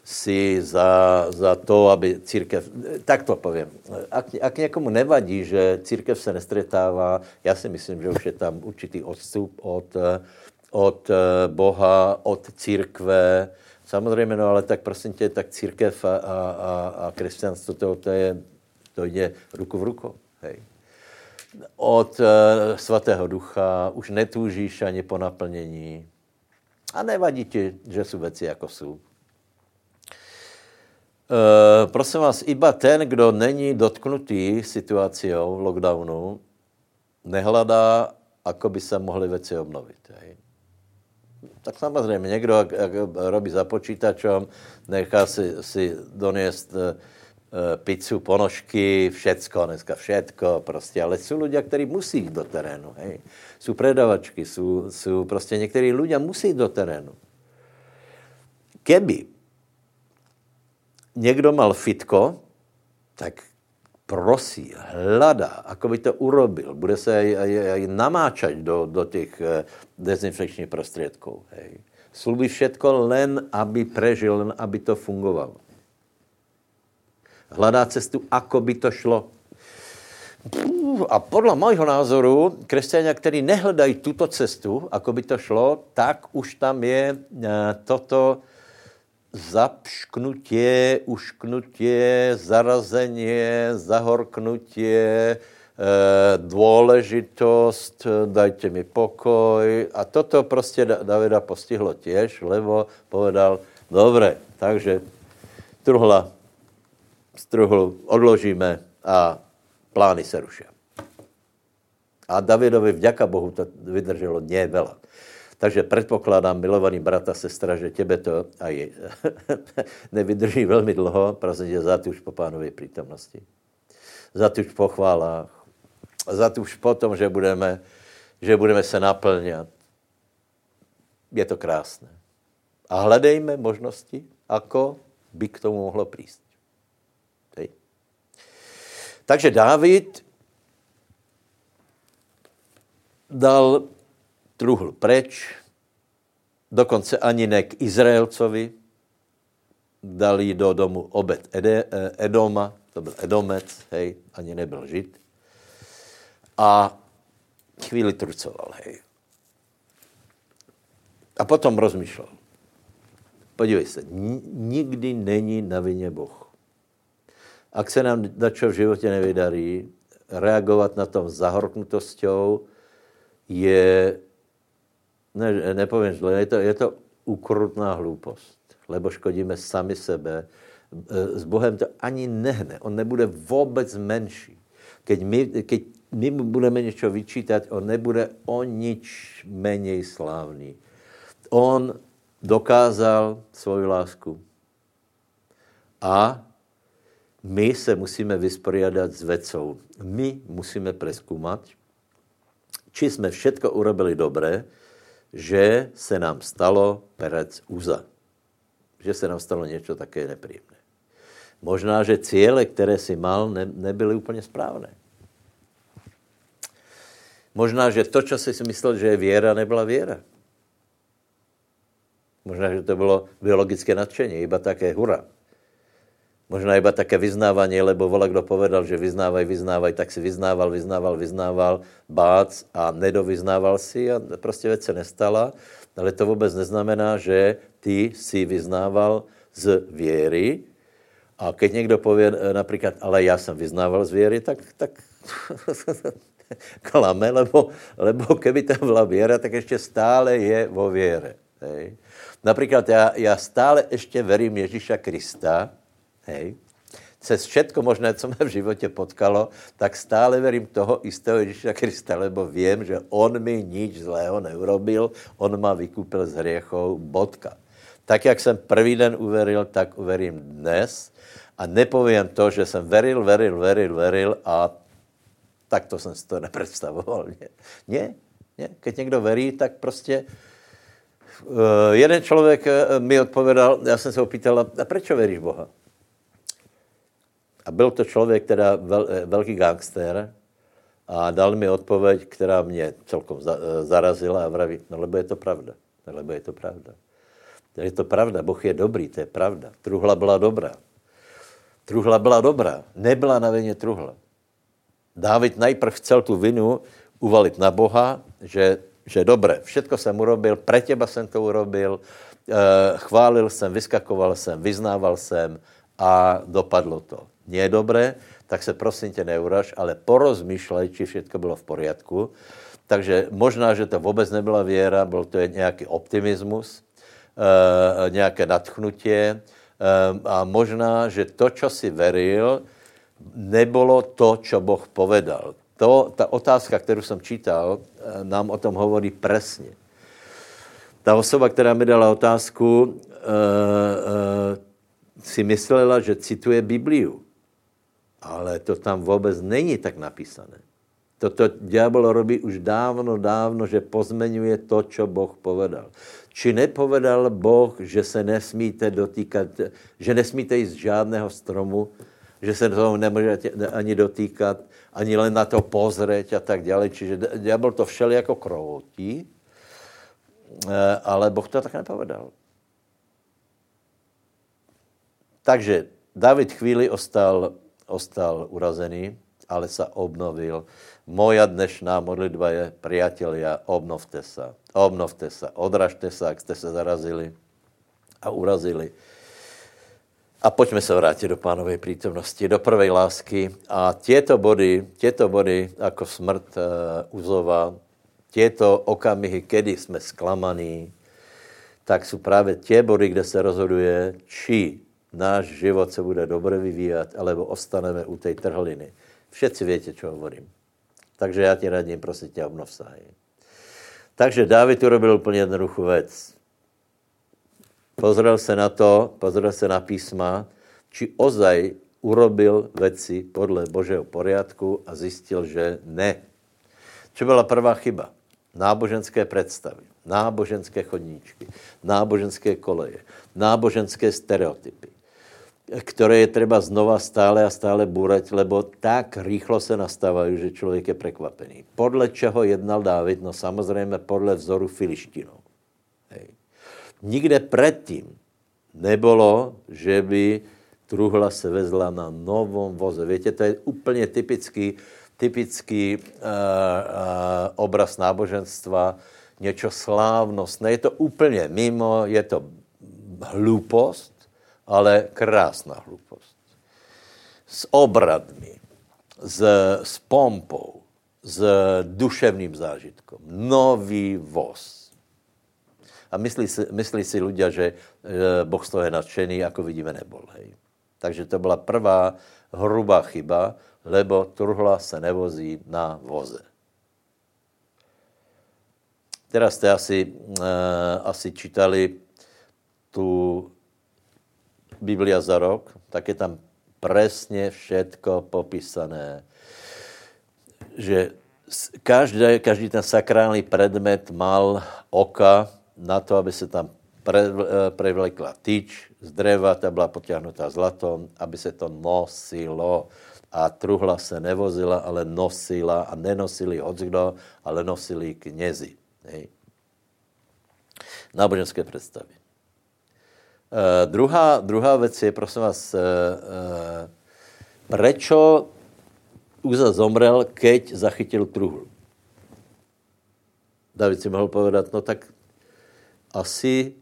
si za to, aby církev... Tak to poviem. Ak niekomu nevadí, že církev se nestretává, já si myslím, že už je tam určitý odstup od Boha, od církve. Samozřejmě, no ale tak prosím tě, tak církev a křesťanstvo, to jde ruku v ruku. Hej. Od Svatého Ducha už netúžíš ani po naplnění. A nevadí ti, že jsou věci, jako jsou. Prosím vás, iba ten, kdo není dotknutý situaciou lockdownu, nehledá, ako by se mohly věci obnovit. Hej. Tak samozřejmě, někdo, jak robí za počítačem, nechá si doniesť pizzu, ponožky, všecko, dneska všetko, prostě. Ale jsou ľudia, kteří musí jít do terénu. Hej. Jsou predavačky, jsou prostě některý ľudia musí jít do terénu. Keby někdo mal fitko, tak prosí, hľadá, ako by to urobil. Bude sa aj namáčať do tých dezinfekčných prostriedkov. Hej. Slúbi všetko, len aby prežil, len aby to fungovalo. Hľadá cestu, ako by to šlo. A podľa môjho názoru, kresťania, ktorí nehľadajú túto cestu, ako by to šlo, tak už tam je toto zapšknutie, ušknutie, zarazenie, zahorknutie, dôležitosť, dajte mi pokoj. A toto proste Davida postihlo tiež, lebo povedal, dobre, takže truhlu odložíme a plány sa rušia. A Davidovi vďaka Bohu to vydrželo nie veľa. Takže predpokladám, milovaný brat a sestra, že tebe to aj nevydrží veľmi dlho, prosím ťa, zatúž po Pánovej prítomnosti. Zatúž po chválách. Zatúž po tom, že budeme sa naplňať. Je to krásne. A hľadejme možnosti, ako by k tomu mohlo prísť. Hej. Takže Dávid dal truhl preč, dokonce ani ne k Izraelcovi, dali do domu Obed Edoma, to byl Edomec, hej, ani nebyl Žid, a chvíli trucoval, hej. A potom rozmýšlel. Podívej se, nikdy není na vině Boh. Ak se nám dačo v životě nevydarí, reagovat na tom zahorknutosťou je... Ne, nepoviem zle, je to ukrutná hlúpost, lebo škodíme sami sebe. S Bohem to ani nehne. On nebude vůbec menší. Keď my budeme něco vyčítat, on nebude o nič menej slávný. On dokázal svoju lásku. A my se musíme vysporiadať s vecou. My musíme preskúmať, či jsme všetko urobili dobré, že se nám stalo perec Uza. Že se nám stalo něco také nepříjemné. Možná, že cíle, které si mal, nebyly úplně správné. Možná, že to, co si myslel, že je věra, nebyla věra. Možná, že to bylo biologické nadšení, iba také hura. Možná iba také vyznávanie, lebo vola, kdo povedal, že vyznávaj, tak si vyznával, bác a nedovyznával si a prostě věc se nestala. Ale to vůbec neznamená, že ty si vyznával z věry. A keď někdo povie například, ale já jsem vyznával z věry, tak klame, lebo keby tam byla věra, tak ještě stále je vo věre. Hej. Například já stále ještě verím Ježíša Krista, hej. Cez všetko možné, co mě v životě potkalo, tak stále verím toho istého Ježíša Krista, lebo vím, že on mi nič zlého neurobil, on ma vykúpil z hriechov, bodka. Tak, jak jsem prvý den uveril, tak uverím dnes a nepovím to, že jsem veril a Takto som si to nepredstavoval. Nie. Keď niekto verí, tak proste... jeden človek mi odpovedal, ja som sa ho pýtal, a prečo veríš Boha? A byl to človek, teda veľký gangster, a dal mi odpoveď, ktorá mne celkom zarazila, a vraví, no lebo je to pravda. Je to pravda, Boh je dobrý, to je pravda. Truhla byla dobrá, nebyla na vině truhla. Dávid najprv chcel tu vinu uvalit na Boha, že dobré, všetko jsem urobil, pre teba jsem to urobil, chválil jsem, vyskakoval jsem, vyznával jsem a dopadlo to. Nie je dobré, tak se prosím tě neuraž, ale porozmýšlej, či všetko bylo v poriadku. Takže možná, že to vůbec nebyla věra, byl to nějaký optimismus, nejaké nadchnutie a možná, že to, čo si veril, nebolo to, čo Boh povedal. Tá otázka, ktorú som čítal, nám o tom hovorí presne. Tá osoba, ktorá mi dala otázku, si myslela, že cituje Bibliu. Ale to tam vôbec není tak napísané. Toto diabol robí už dávno, že pozmenuje to, čo Boh povedal. Či nepovedal Boh, že se nesmíte dotýkat, že nesmíte jíst žádného stromu, že se toho nemůžete ani dotýkat, ani len na to pozrieť a tak ďalej. Čiže diabol to všelijako kroutí, ale Boh to tak nepovedal. Takže David chvíli ostal urazený, ale sa obnovil. Moja dnešná modlitba je, priatelia, obnovte sa, odražte sa, ak ste sa zarazili a urazili. A poďme sa vrátiť do Pánovej prítomnosti, do prvej lásky. A tieto body ako smrt Uzova, tieto okamihy, kedy sme sklamaní, tak sú práve tie body, kde sa rozhoduje, či náš život sa bude dobre vyvíjať, alebo ostaneme u tej trhliny. Všetci viete, čo hovorím. Takže ja ti radím, prosím ťa, obnov sa. Takže Dávid urobil úplne jednoduchú vec. Pozrel sa na písma, či ozaj urobil veci podľa Božieho poriadku a zistil, že ne. Čo bola prvá chyba? Náboženské predstavy, náboženské chodníčky, náboženské koleje, náboženské stereotypy, ktoré je treba znova stále a stále búrať, lebo tak rýchlo sa nastávajú, že človek je prekvapený. Podľa čoho jednal Dávid? No samozrejme podľa vzoru Filištínov. Hej. Nikde predtým nebolo, že by truhla sa vezla na novom voze. Viete, to je úplne typický obraz náboženstva, niečo slávnostné. Je to úplne mimo, je to hlúposť, ale krásna hlúposť. S obradmi, s pompou, s duševným zážitkom. Nový voz. A myslí si ľudia, že Boh z toho je nadšený, ako vidíme, nebol. Hej. Takže to bola prvá hrubá chyba, lebo truhla sa nevozí na voze. Teraz ste asi čítali tú Biblia za rok, tak je tam presne všetko popísané. Že každý ten sakrálny predmet mal oka na to, aby sa tam prevlekla tyč z dreva, tá bola potiahnutá zlatom, aby sa to nosilo. A truhla sa nevozila, ale nosila, a nenosili hocikdo, ale nosili kňazi. Náboženské predstavy. Druhá vec je, prosím vás, prečo Uza zomrel, keď zachytil truhlu? David si mohol povedať, no tak asi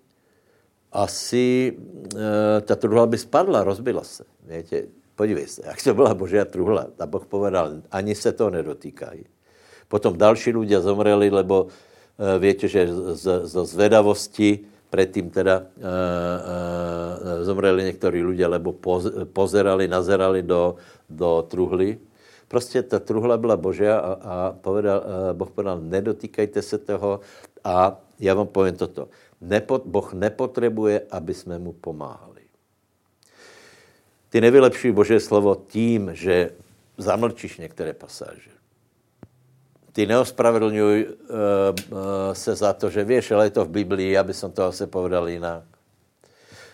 tá truhla by spadla, rozbila sa. Viete, podívej sa, ak to bola Božia truhla, a Boh povedal, ani sa toho nedotýkajú. Potom další ľudia zomreli, lebo viete, že zo zvedavosti predtým teda zomreli niektorí ľudia, lebo nazerali do truhly. Proste tá truhla bola Božia a Boh povedal, nedotýkajte sa toho. A ja vám poviem toto. Boh nepotrebuje, aby sme mu pomáhali. Ty nevylepšíš Božie slovo tým, že zamlčíš niektoré pasáže. Ty neospravedlňuj se za to, že vieš, ale je to v Biblii, aby som to asi povedal inak.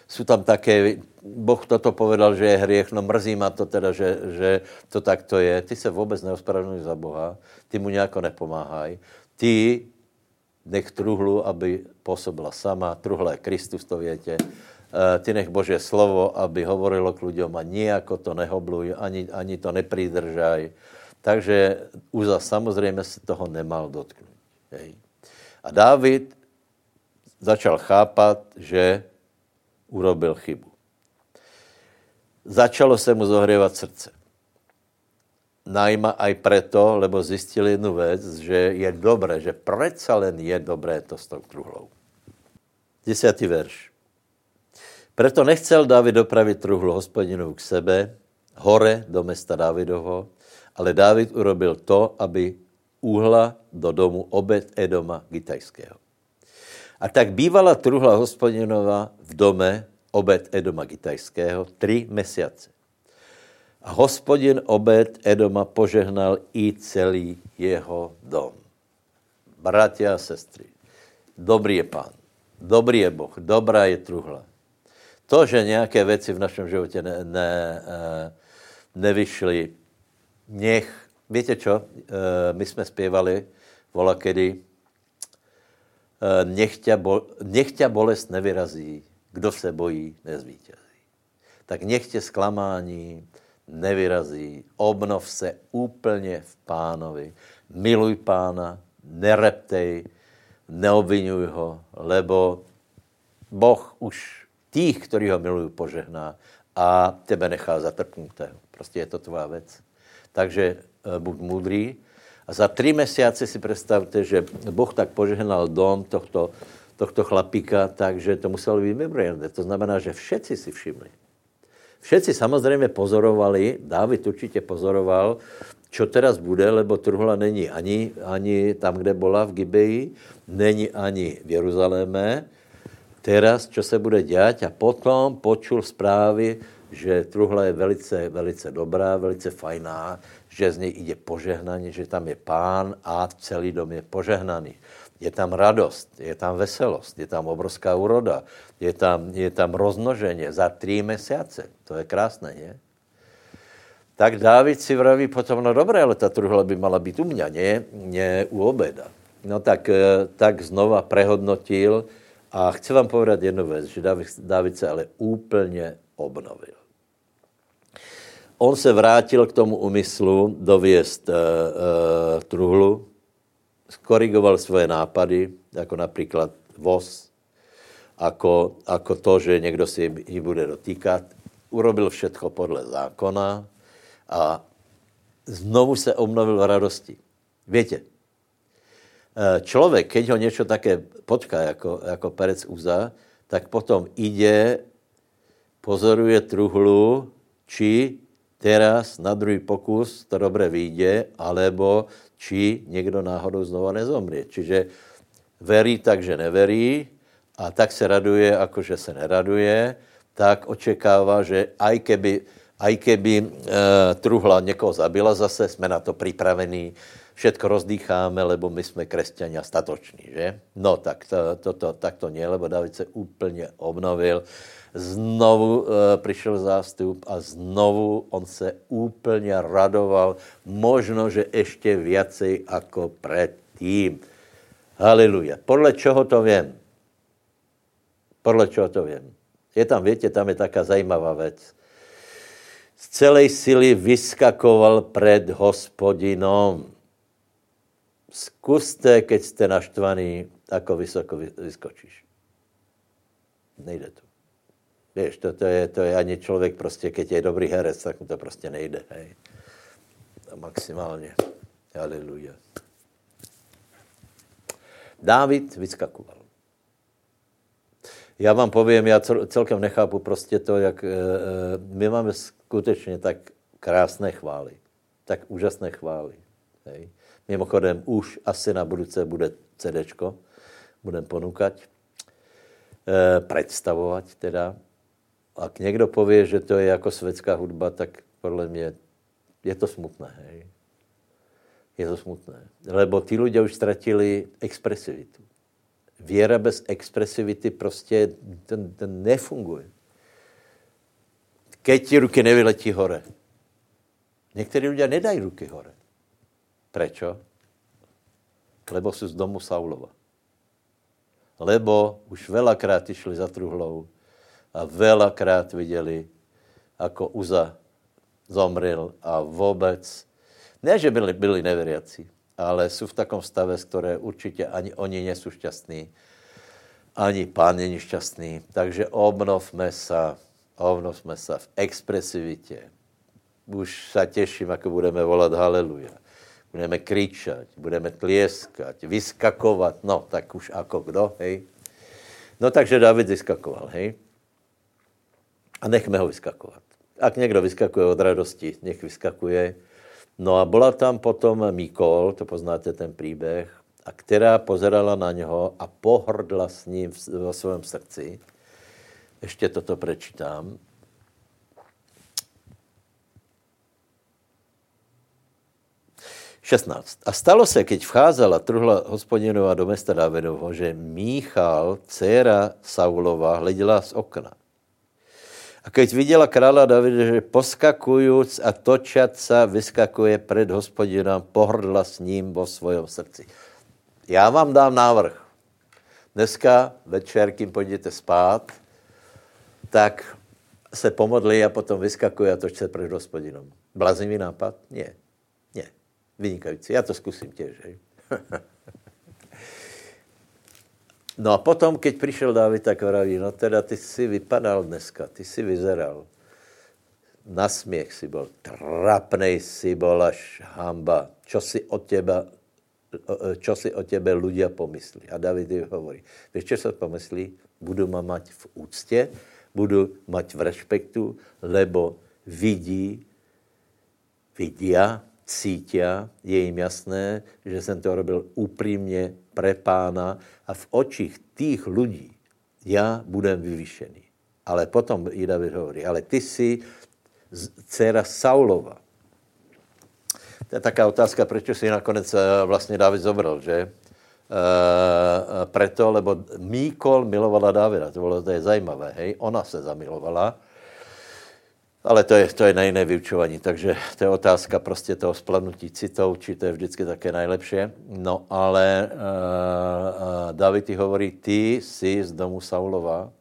Sú tam také, Boh toto povedal, že je hriech, no mrzí ma to teda, že to takto je. Ty sa vôbec neospravedlňuj za Boha, ty mu nejako nepomáhaj. Ty nech truhlu, aby pôsobila sama, truhla je Kristus, to viete. Ty nech Božie slovo, aby hovorilo k ľuďom a nejako to nehobluj, ani to nepridržaj. Takže Uza samozrejme sa toho nemal dotknúť. Hej. A Dávid začal chápať, že urobil chybu. Začalo sa mu zohrievať srdce. Najmä aj preto, lebo zistil jednu vec, že je dobré, že predsa len je dobré to s tou truhlou. 10. verš. Preto nechcel Dávid dopraviť truhlu Hospodinovu k sebe, hore do mesta Dávidovho, ale Dávid urobil to, aby uhla do domu Obed Edoma Gitajského. A tak bývala truhla Hospodinova v dome Obed Edoma Gitajského 3 mesiace. A Hospodin Obed Edoma požehnal i celý jeho dom. Bratia a sestry, dobrý je Pán, dobrý je Boh, dobrá je truhla. To, že nejaké veci v našom živote nevyšli, nech, viete čo, my sme spievali volakedy, nech ťa bolest nevyrazí, kdo se bojí, nezvíťazí. Tak nech ťa sklamání nevyrazí, obnov se úplně v Pánovi. Miluj Pána, nereptej, neobvinuj ho, lebo Boh už tých, ktorí ho milujú, požehná a tebe nechá zatrpnutého. Prostě je to tvá vec. Takže buď múdrý. A za 3 mesiace si predstavte, že Boh tak požehnal dom tohto chlapíka, takže to muselo byť mimoriadne. To znamená, že všetci si všimli. Všetci samozrejme pozorovali, Dávid určite pozoroval, čo teraz bude, lebo truhla není ani tam, kde bola v Gibeji, není ani v Jeruzaléme. Teraz, čo sa bude diať? A potom počul správy, že truhla je velice, velice dobrá, velice fajná, že z nej ide požehnanie, že tam je Pán a celý dom je požehnaný. Je tam radosť, je tam veselosť, je tam obrovská úroda, je tam rozmnoženie za 3 mesiace. To je krásne, nie? Tak Dávid si vraví potom, no dobré, ale tá truhla by mala byť u mňa, nie u Obeda. No tak znova prehodnotil a chcem vám povedať jednu vec, že Dávid sa ale úplne obnovil. On se vrátil k tomu úmyslu doviesť truhlu, skorigoval svoje nápady, ako napríklad voz, ako to, že niekto si ich bude dotýkať. Urobil všetko podľa zákona a znovu sa obnovil v radosti. Viete, človek, keď ho niečo také potká, ako perec Uza, tak potom ide, pozoruje truhlu, či teraz na druhý pokus to dobre vyjde, alebo či niekto náhodou znova nezomrie. Čiže verí tak, že neverí a tak se raduje, akože se neraduje, tak očekáva, že aj keby truhla niekoho zabila zase, sme na to pripravení, všetko rozdýcháme, lebo my sme kresťania statoční, že? No tak to nie, lebo Dávid sa úplne obnovil. Znovu prišiel zástup a znovu on sa úplne radoval, možno, že ešte viacej ako predtým. Haleluja. Podľa čoho to viem? Je tam, viete, tam je taká zajímavá vec. Z celej sily vyskakoval pred Hospodinom. Skúste, keď ste naštvaní, ako vysoko vyskočíš. Nejde to. Vieš, to je ani človek proste, keď je dobrý herec, tak mu to proste nejde, hej. Maximálne. Aleluja. Dávid vyskakoval. Ja vám poviem, ja celkem nechápu proste to, jak my máme skutečne tak krásne chvály. Tak úžasné chvály, hej. Mimochodem, už asi na budúce bude CDčko. Budem ponúkať. Predstavovať teda. Ak niekto povie, že to je ako svetská hudba, tak podľa mňa je to smutné, hej. Je to smutné. Lebo tí ľudia už stratili expresivitu. Viera bez expresivity prostě to nefunguje. Keď ti ruky nevyletí hore. Niektorí ľudia nedají ruky hore. Prečo? Lebo sú z domu Saulova. Lebo už veľakrát išli za truhlou a veľakrát videli, ako Uza zomrel a vôbec, ne, že byli neveriaci, ale sú v takom stave, z ktoré určite ani oni nie sú šťastní, ani pán nie je šťastný. Takže obnovme sa v expresivite. Už sa teším, ako budeme volať Haleluja. Budeme kričať, budeme tlieskať, vyskakovať, no tak už ako kdo, hej. No takže Dávid vyskakoval, hej. A nechme ho vyskakovať. Ak niekto vyskakuje od radosti, nech vyskakuje. No a bola tam potom Míchál, to poznáte ten príbeh, a ktorá pozerala na ňoho a pohrdla s ním vo svojom srdci. Ešte toto prečítam. A stalo se, keď vcházela truhla hospodinová do mesta Dávidovho, že Míchál, dcera Saulova, hleděla z okna. A keď videla kráľa Davida, že poskakujúc a točať sa vyskakuje pred hospodinom, pohrdla s ním vo svojom srdci. Já vám dám návrh. Dneska večer, kým pôjdete spát, tak se pomodlí a potom vyskakuje a točí sa pred hospodinom. Bláznivý nápad? Nie. Vynikajúci. Ja to skúsim tiež. No a potom, keď prišiel Dávid, tak vraví, no teda ty si vypadal dneska, ty si vyzeral. Na smiech si bol, trapnej si bol až hamba. Čo si o tebe ľudia pomyslí? A Dávid jej hovorí, vieš, čo sa pomyslí? Budú ma mať v úcte, budú mať v rešpektu, lebo vidia, cítia, je im jasné, že som to robil úprimne pre pána a v očích tých ľudí ja budem vyvyšený. Ale potom i David hovorí, ale ty si dcera Saulova. To je taká otázka, prečo si nakonec vlastne David zobral, že? Preto, lebo Míchál milovala Davida, to je zajímavé, hej? Ona sa zamilovala. Ale to je na iné vyučovanie, takže to je otázka prostě toho splanutí citov, či to je vždycky také najlepšie. No ale Dávid ti hovorí, ty si z domu Saulova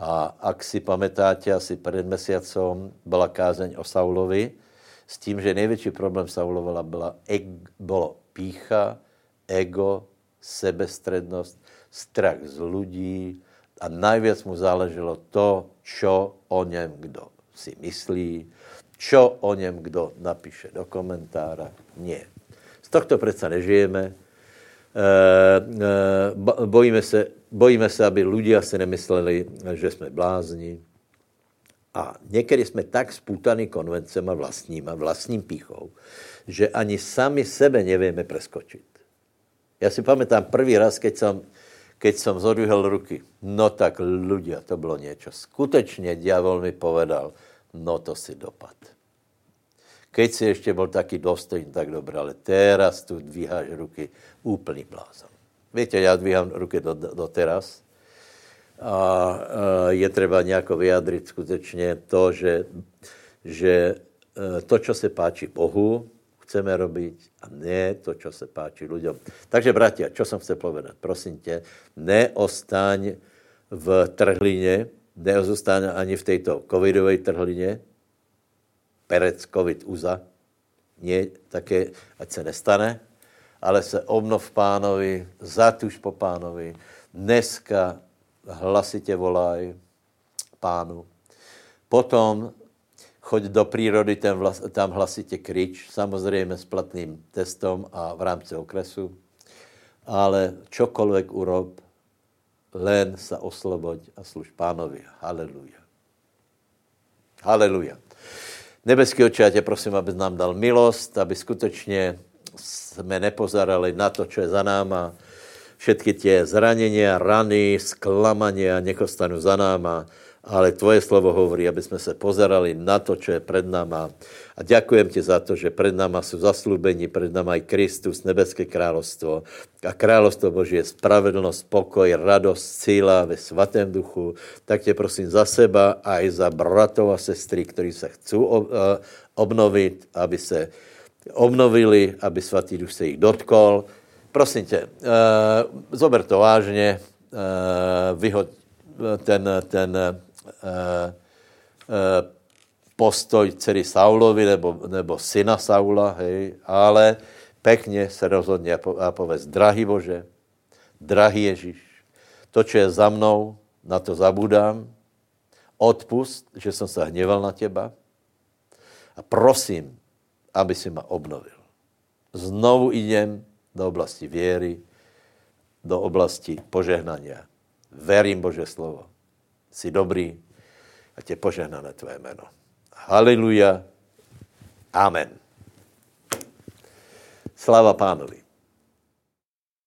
a ak si pamätáte, asi pred mesiacom byla kázeň o Saulovi s tím, že největší problém Saulova bolo pícha, ego, sebestrednosť, strach z ľudí a najviac mu záleželo to, čo o něm kdo si myslí, čo o něm kdo napíše do komentára. Nie. Z tohto predsa nežijeme. Bojíme se, aby ľudia si nemysleli, že jsme blázni. A někdy jsme tak spútaní konvencema vlastním pýchou, že ani sami sebe nevieme preskočit. Já si pamätám prvý raz, keď som zodvihol ruky, no tak ľudia, to bolo niečo. Skutečne diabol mi povedal, no to si dopad. Keď si ešte bol taký dostojný, tak dobré, ale teraz tu dvíháš ruky úplný blázon. Viete, ja dvíham ruky doteraz a je treba nejako vyjadriť skutečne to, že to, čo sa páči Bohu, chceme robiť a nie to, čo sa páči ľuďom. Takže, bratia, čo som chcel povedať? Prosím te, neostaň v trhline, neozostaň ani v tejto covidovej trhline, perec, covid, uza, nie také, ať sa nestane, ale sa obnov pánovi, zatúž po pánovi, dneska hlasite volaj pánu, potom choď do prírody, tam hlasite krič, samozrejme s platným testom a v rámci okresu. Ale čokoľvek urob, len sa osloboď a slúž pánovi. Haleluja. Haleluja. Nebeský Otče, ja ťa prosím, aby nám dal milosť, aby skutečne sme nepozerali na to, čo je za náma, všetky tie zranenia, rany, sklamania, nech ostanú za náma, ale tvoje slovo hovorí, aby sme sa pozerali na to, čo je pred náma. A ďakujem ti za to, že pred náma sú zasľúbení, pred náma aj Kristus, nebeské kráľovstvo. A kráľovstvo Božie, spravedlnosť, pokoj, radosť, síla ve svatém duchu. Tak te prosím za seba a aj za bratov a sestry, ktorí sa chcú obnoviť, aby sa obnovili, aby svatý duch sa ich dotkol. Prosím te, zober to vážne, vyhoď ten postoj dcery Saulovi nebo syna Saula, hej, ale pekne se rozhodne a povedz, drahý Bože, drahý Ježíš, to, čo je za mnou, na to zabudám, odpust, že som sa hneval na teba a prosím, aby si ma obnovil. Znovu idem do oblasti viery, do oblasti požehnania. Verím Bože slovo. Si dobrý a te požehnané tvoje meno. Haleluja. Amen. Sláva Pánovi.